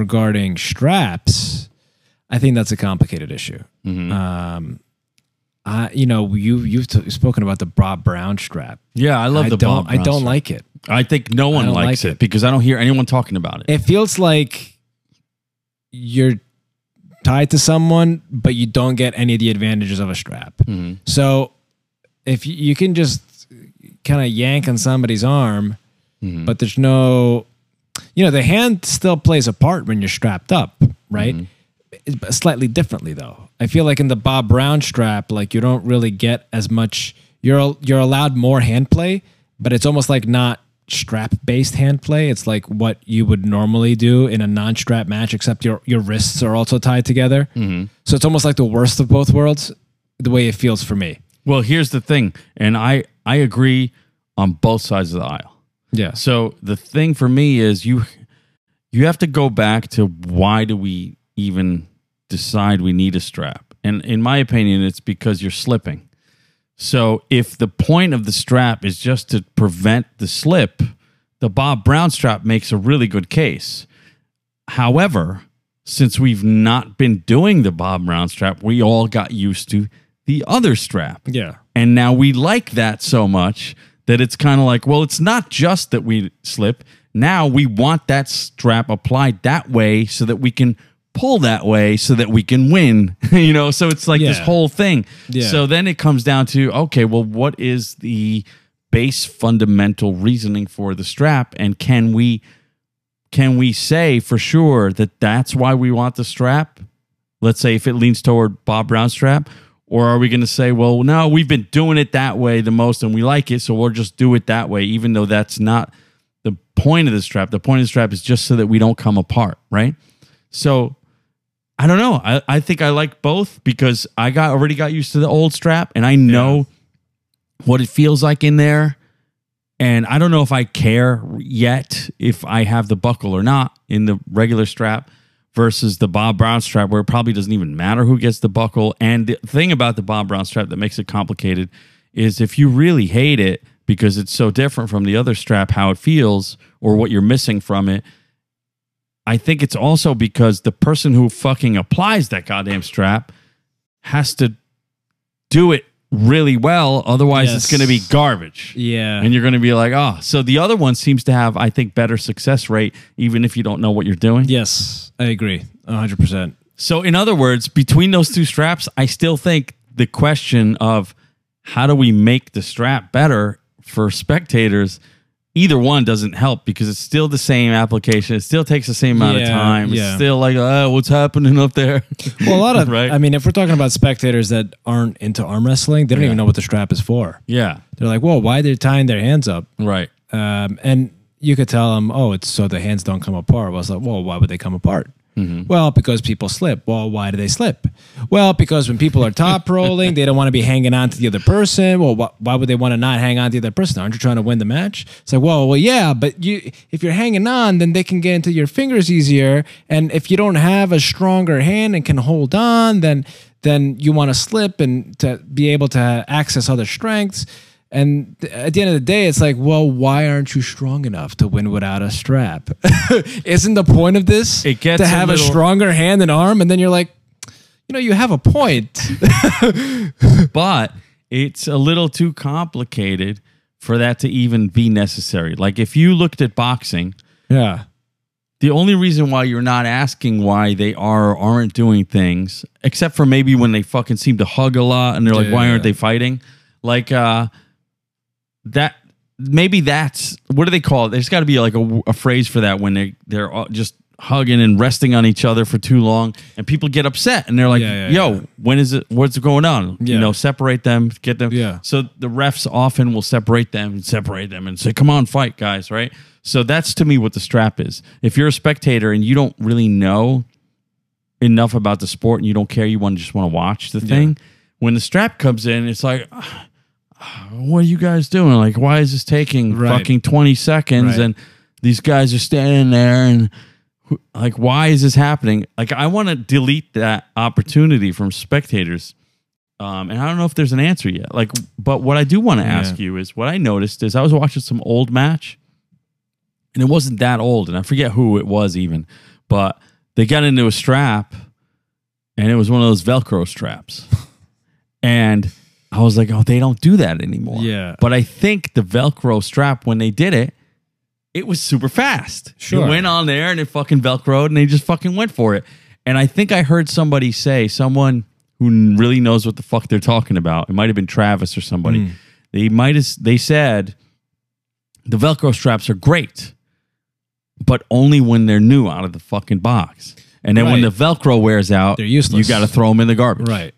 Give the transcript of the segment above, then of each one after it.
regarding straps, I think that's a complicated issue. Mm-hmm. You know, you've spoken about the Bob Brown strap. Yeah, I love the Bob Brown strap. I don't like it. I think no one likes it because I don't hear anyone talking about it. It feels like you're tied to someone, but you don't get any of the advantages of a strap. Mm-hmm. So if you can just kind of yank on somebody's arm, mm-hmm. but there's no, you know, the hand still plays a part when you're strapped up, right? Mm-hmm. It's slightly differently though. I feel like in the Bob Brown strap, like you don't really get as much. You're allowed more hand play, but it's almost like not strap based hand play. It's like what you would normally do in a non-strap match, except your wrists are also tied together. Mm-hmm. So it's almost like the worst of both worlds, the way it feels for me. Well, here's the thing, and I agree on both sides of the aisle. Yeah. So the thing for me is you have to go back to why do we even decide we need a strap? And in my opinion, it's because you're slipping. So if the point of the strap is just to prevent the slip, the Bob Brown strap makes a really good case. However, since we've not been doing the Bob Brown strap, we all got used to the other strap. Yeah. And now we like that so much that it's kind of like, well, it's not just that we slip. Now we want that strap applied that way so that we can pull that way so that we can win, you know? So it's like this whole thing. Yeah. So then it comes down to, okay, well, what is the base fundamental reasoning for the strap? And can we say for sure that that's why we want the strap? Let's say if it leans toward Bob Brown strap. Or are we going to say, well, no, we've been doing it that way the most and we like it, so we'll just do it that way, even though that's not the point of the strap. The point of the strap is just so that we don't come apart, right? So I don't know. I think I like both because I already got used to the old strap and I know what it feels like in there. And I don't know if I care yet if I have the buckle or not in the regular strap. Versus the Bob Brown strap, where it probably doesn't even matter who gets the buckle. And the thing about the Bob Brown strap that makes it complicated is if you really hate it because it's so different from the other strap, how it feels or what you're missing from it, I think it's also because the person who fucking applies that goddamn strap has to do it really well. Otherwise, it's going to be garbage. Yeah. And you're going to be like, oh. So the other one seems to have, I think, better success rate, even if you don't know what you're doing. Yes, I agree. 100%. So in other words, between those two straps, I still think the question of how do we make the strap better for spectators, either one doesn't help because it's still the same application. It still takes the same amount of time. Yeah. It's still like, oh, what's happening up there? Well, a lot of, right? I mean, if we're talking about spectators that aren't into arm wrestling, they don't even know what the strap is for. Yeah. They're like, whoa, why are they tying their hands up? Right. And you could tell them, oh, it's so the hands don't come apart. Well, I was like, whoa, why would they come apart? Mm-hmm. Well, because people slip. Well, why do they slip? Well, because when people are top rolling, they don't want to be hanging on to the other person. Well, why would they want to not hang on to the other person? Aren't you trying to win the match? It's like, well, yeah, but if you're hanging on, then they can get into your fingers easier. And if you don't have a stronger hand and can hold on, then you want to slip and to be able to access other strengths. And at the end of the day, it's like, well, why aren't you strong enough to win without a strap? Isn't the point of this to have a stronger hand and arm? And then you're like, you know, you have a point. But it's a little too complicated for that to even be necessary. Like if you looked at boxing, the only reason why you're not asking why they are or aren't doing things, except for maybe when they fucking seem to hug a lot and they're like, why aren't they fighting? Like, that maybe that's what do they call it? There's got to be like a phrase for that when they're all just hugging and resting on each other for too long, and people get upset and they're like, "Yo, when is it? What's going on? You know, separate them, get them." Yeah. So the refs often will separate them, and say, "Come on, fight, guys!" Right. So that's to me what the strap is. If you're a spectator and you don't really know enough about the sport and you don't care, you just want to watch the thing. When the strap comes in, it's like, what are you guys doing? Like, why is this taking fucking 20 seconds? And these guys are standing there and like, why is this happening? Like, I want to delete that opportunity from spectators. And I don't know if there's an answer yet. Like, but what I do want to ask you is what I noticed is I was watching some old match and it wasn't that old. And I forget who it was even, but they got into a strap, and it was one of those Velcro straps. And I was like, oh, they don't do that anymore. Yeah. But I think the Velcro strap, when they did it, it was super fast. Sure. It went on there, and it fucking Velcroed, and they just fucking went for it. And I think I heard somebody say, someone who really knows what the fuck they're talking about. It might have been Travis or somebody. Mm. They said, the Velcro straps are great, but only when they're new out of the fucking box. And then when the Velcro wears out, they're useless. You got to throw them in the garbage. Right.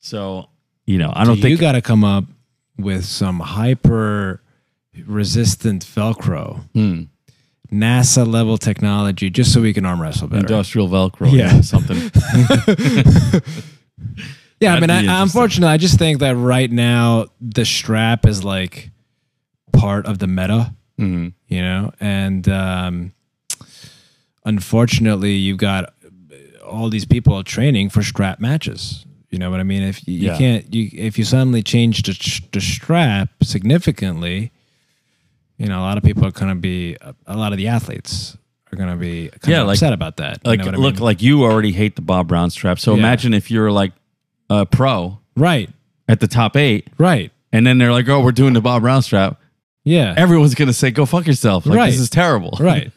So, you know, I don't think... You got to come up with some hyper-resistant Velcro, NASA-level technology, just so we can arm wrestle better. Industrial Velcro. Yeah. Something. Yeah, I mean, unfortunately, I just think that right now, the strap is like part of the meta, you know? And unfortunately, you've got all these people training for strap matches. You know what I mean? If you, you can't, if you suddenly change the strap significantly, you know, a lot of people are going to be, a lot of the athletes are going to be kind of upset about that. Like, you know what I mean? Look, like you already hate the Bob Brown strap. So imagine if you're like a pro, right, at the top 8, right, and then they're like, oh, we're doing the Bob Brown strap. Yeah, everyone's going to say, go fuck yourself. Like, this is terrible. Right.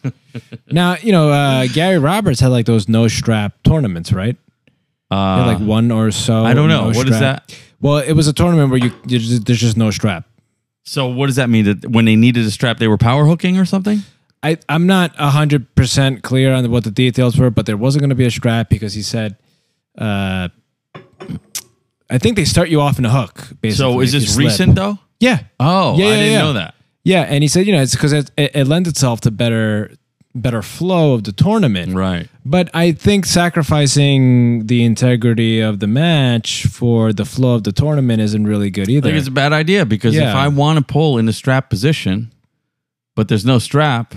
Now, you know, Gary Roberts had like those no strap tournaments, right? Like one or so. I don't know. What is that? Well, it was a tournament where there's just no strap. So what does that mean? That when they needed a strap, they were power hooking or something? I'm not 100% clear on what the details were, but there wasn't going to be a strap because he said, I think they start you off in a hook, basically. So is this recent, though? Yeah. Oh, yeah, I didn't know that. Yeah, and he said, you know, it's because it lends itself to better flow of the tournament. Right. But I think sacrificing the integrity of the match for the flow of the tournament isn't really good either. I think it's a bad idea because if I want to pull in the strap position, but there's no strap,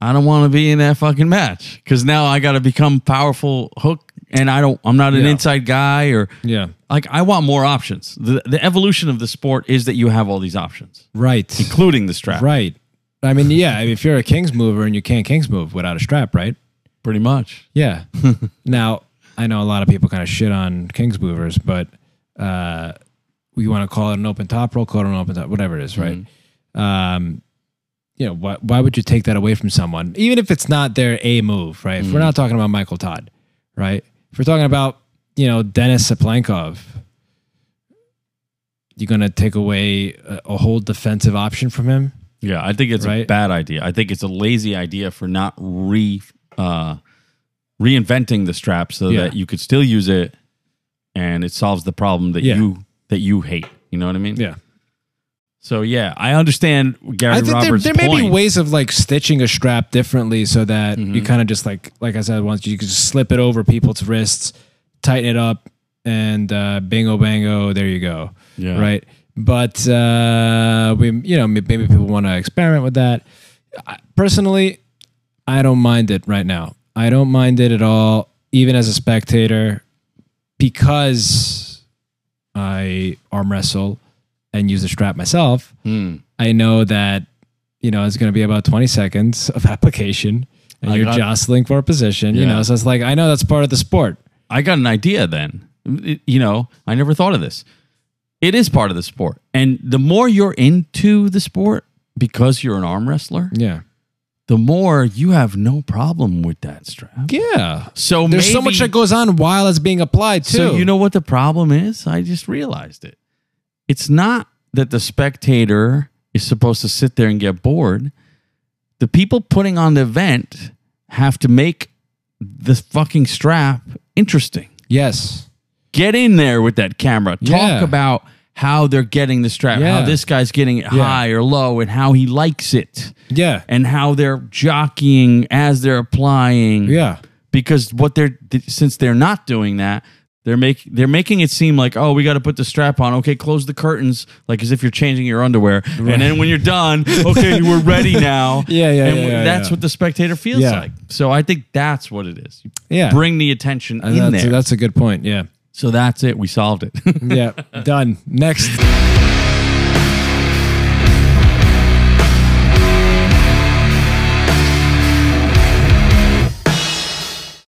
I don't want to be in that fucking match because now I got to become powerful hook and I'm not an inside guy or like I want more options. The evolution of the sport is that you have all these options. Right. Including the strap. Right. I mean, yeah, if you're a Kings mover and you can't Kings move without a strap, right? Pretty much. Yeah. Now, I know a lot of people kind of shit on Kings movers, but we want to call it an open top roll, call it an open top, whatever it is, right? You know, why would you take that away from someone? Even if it's not their A move, right? If we're not talking about Michael Todd, right? If we're talking about, you know, Dennis Saplankov, you're going to take away a whole defensive option from him? Yeah, I think it's a bad idea. I think it's a lazy idea for not reinventing the strap so that you could still use it and it solves the problem that you hate. You know what I mean? Yeah. So yeah, I understand Gary Roberts' point. I think there may be ways of like stitching a strap differently so that you kind of just like I said once, you can just slip it over people's wrists, tighten it up, and bingo bango, there you go. Yeah. Right. But we, you know, maybe people want to experiment with that. Personally, I don't mind it right now. I don't mind it at all, even as a spectator, because I arm wrestle and use a strap myself. I know that, you know, it's going to be about 20 seconds of application, and you're jostling for a position. You know, so it's like I know that's part of the sport. I got an idea then. You know, I never thought of this. It is part of the sport. And the more you're into the sport because you're an arm wrestler, the more you have no problem with that strap. Yeah. So there's so much that goes on while it's being applied too. So you know what the problem is? I just realized it. It's not that the spectator is supposed to sit there and get bored. The people putting on the event have to make the fucking strap interesting. Yes. Get in there with that camera. Talk about how they're getting the strap, how this guy's getting it high or low, and how he likes it. Yeah. And how they're jockeying as they're applying. Yeah. Because what they're since they're not doing that, they're making it seem like, oh, we got to put the strap on. Okay, close the curtains, like as if you're changing your underwear. Right. And then when you're done, okay, we're ready now. And that's what the spectator feels like. So I think that's what it is. Yeah. Bring the attention in there. That's a good point. Yeah. So that's it. We solved it. Yeah. Done. Next.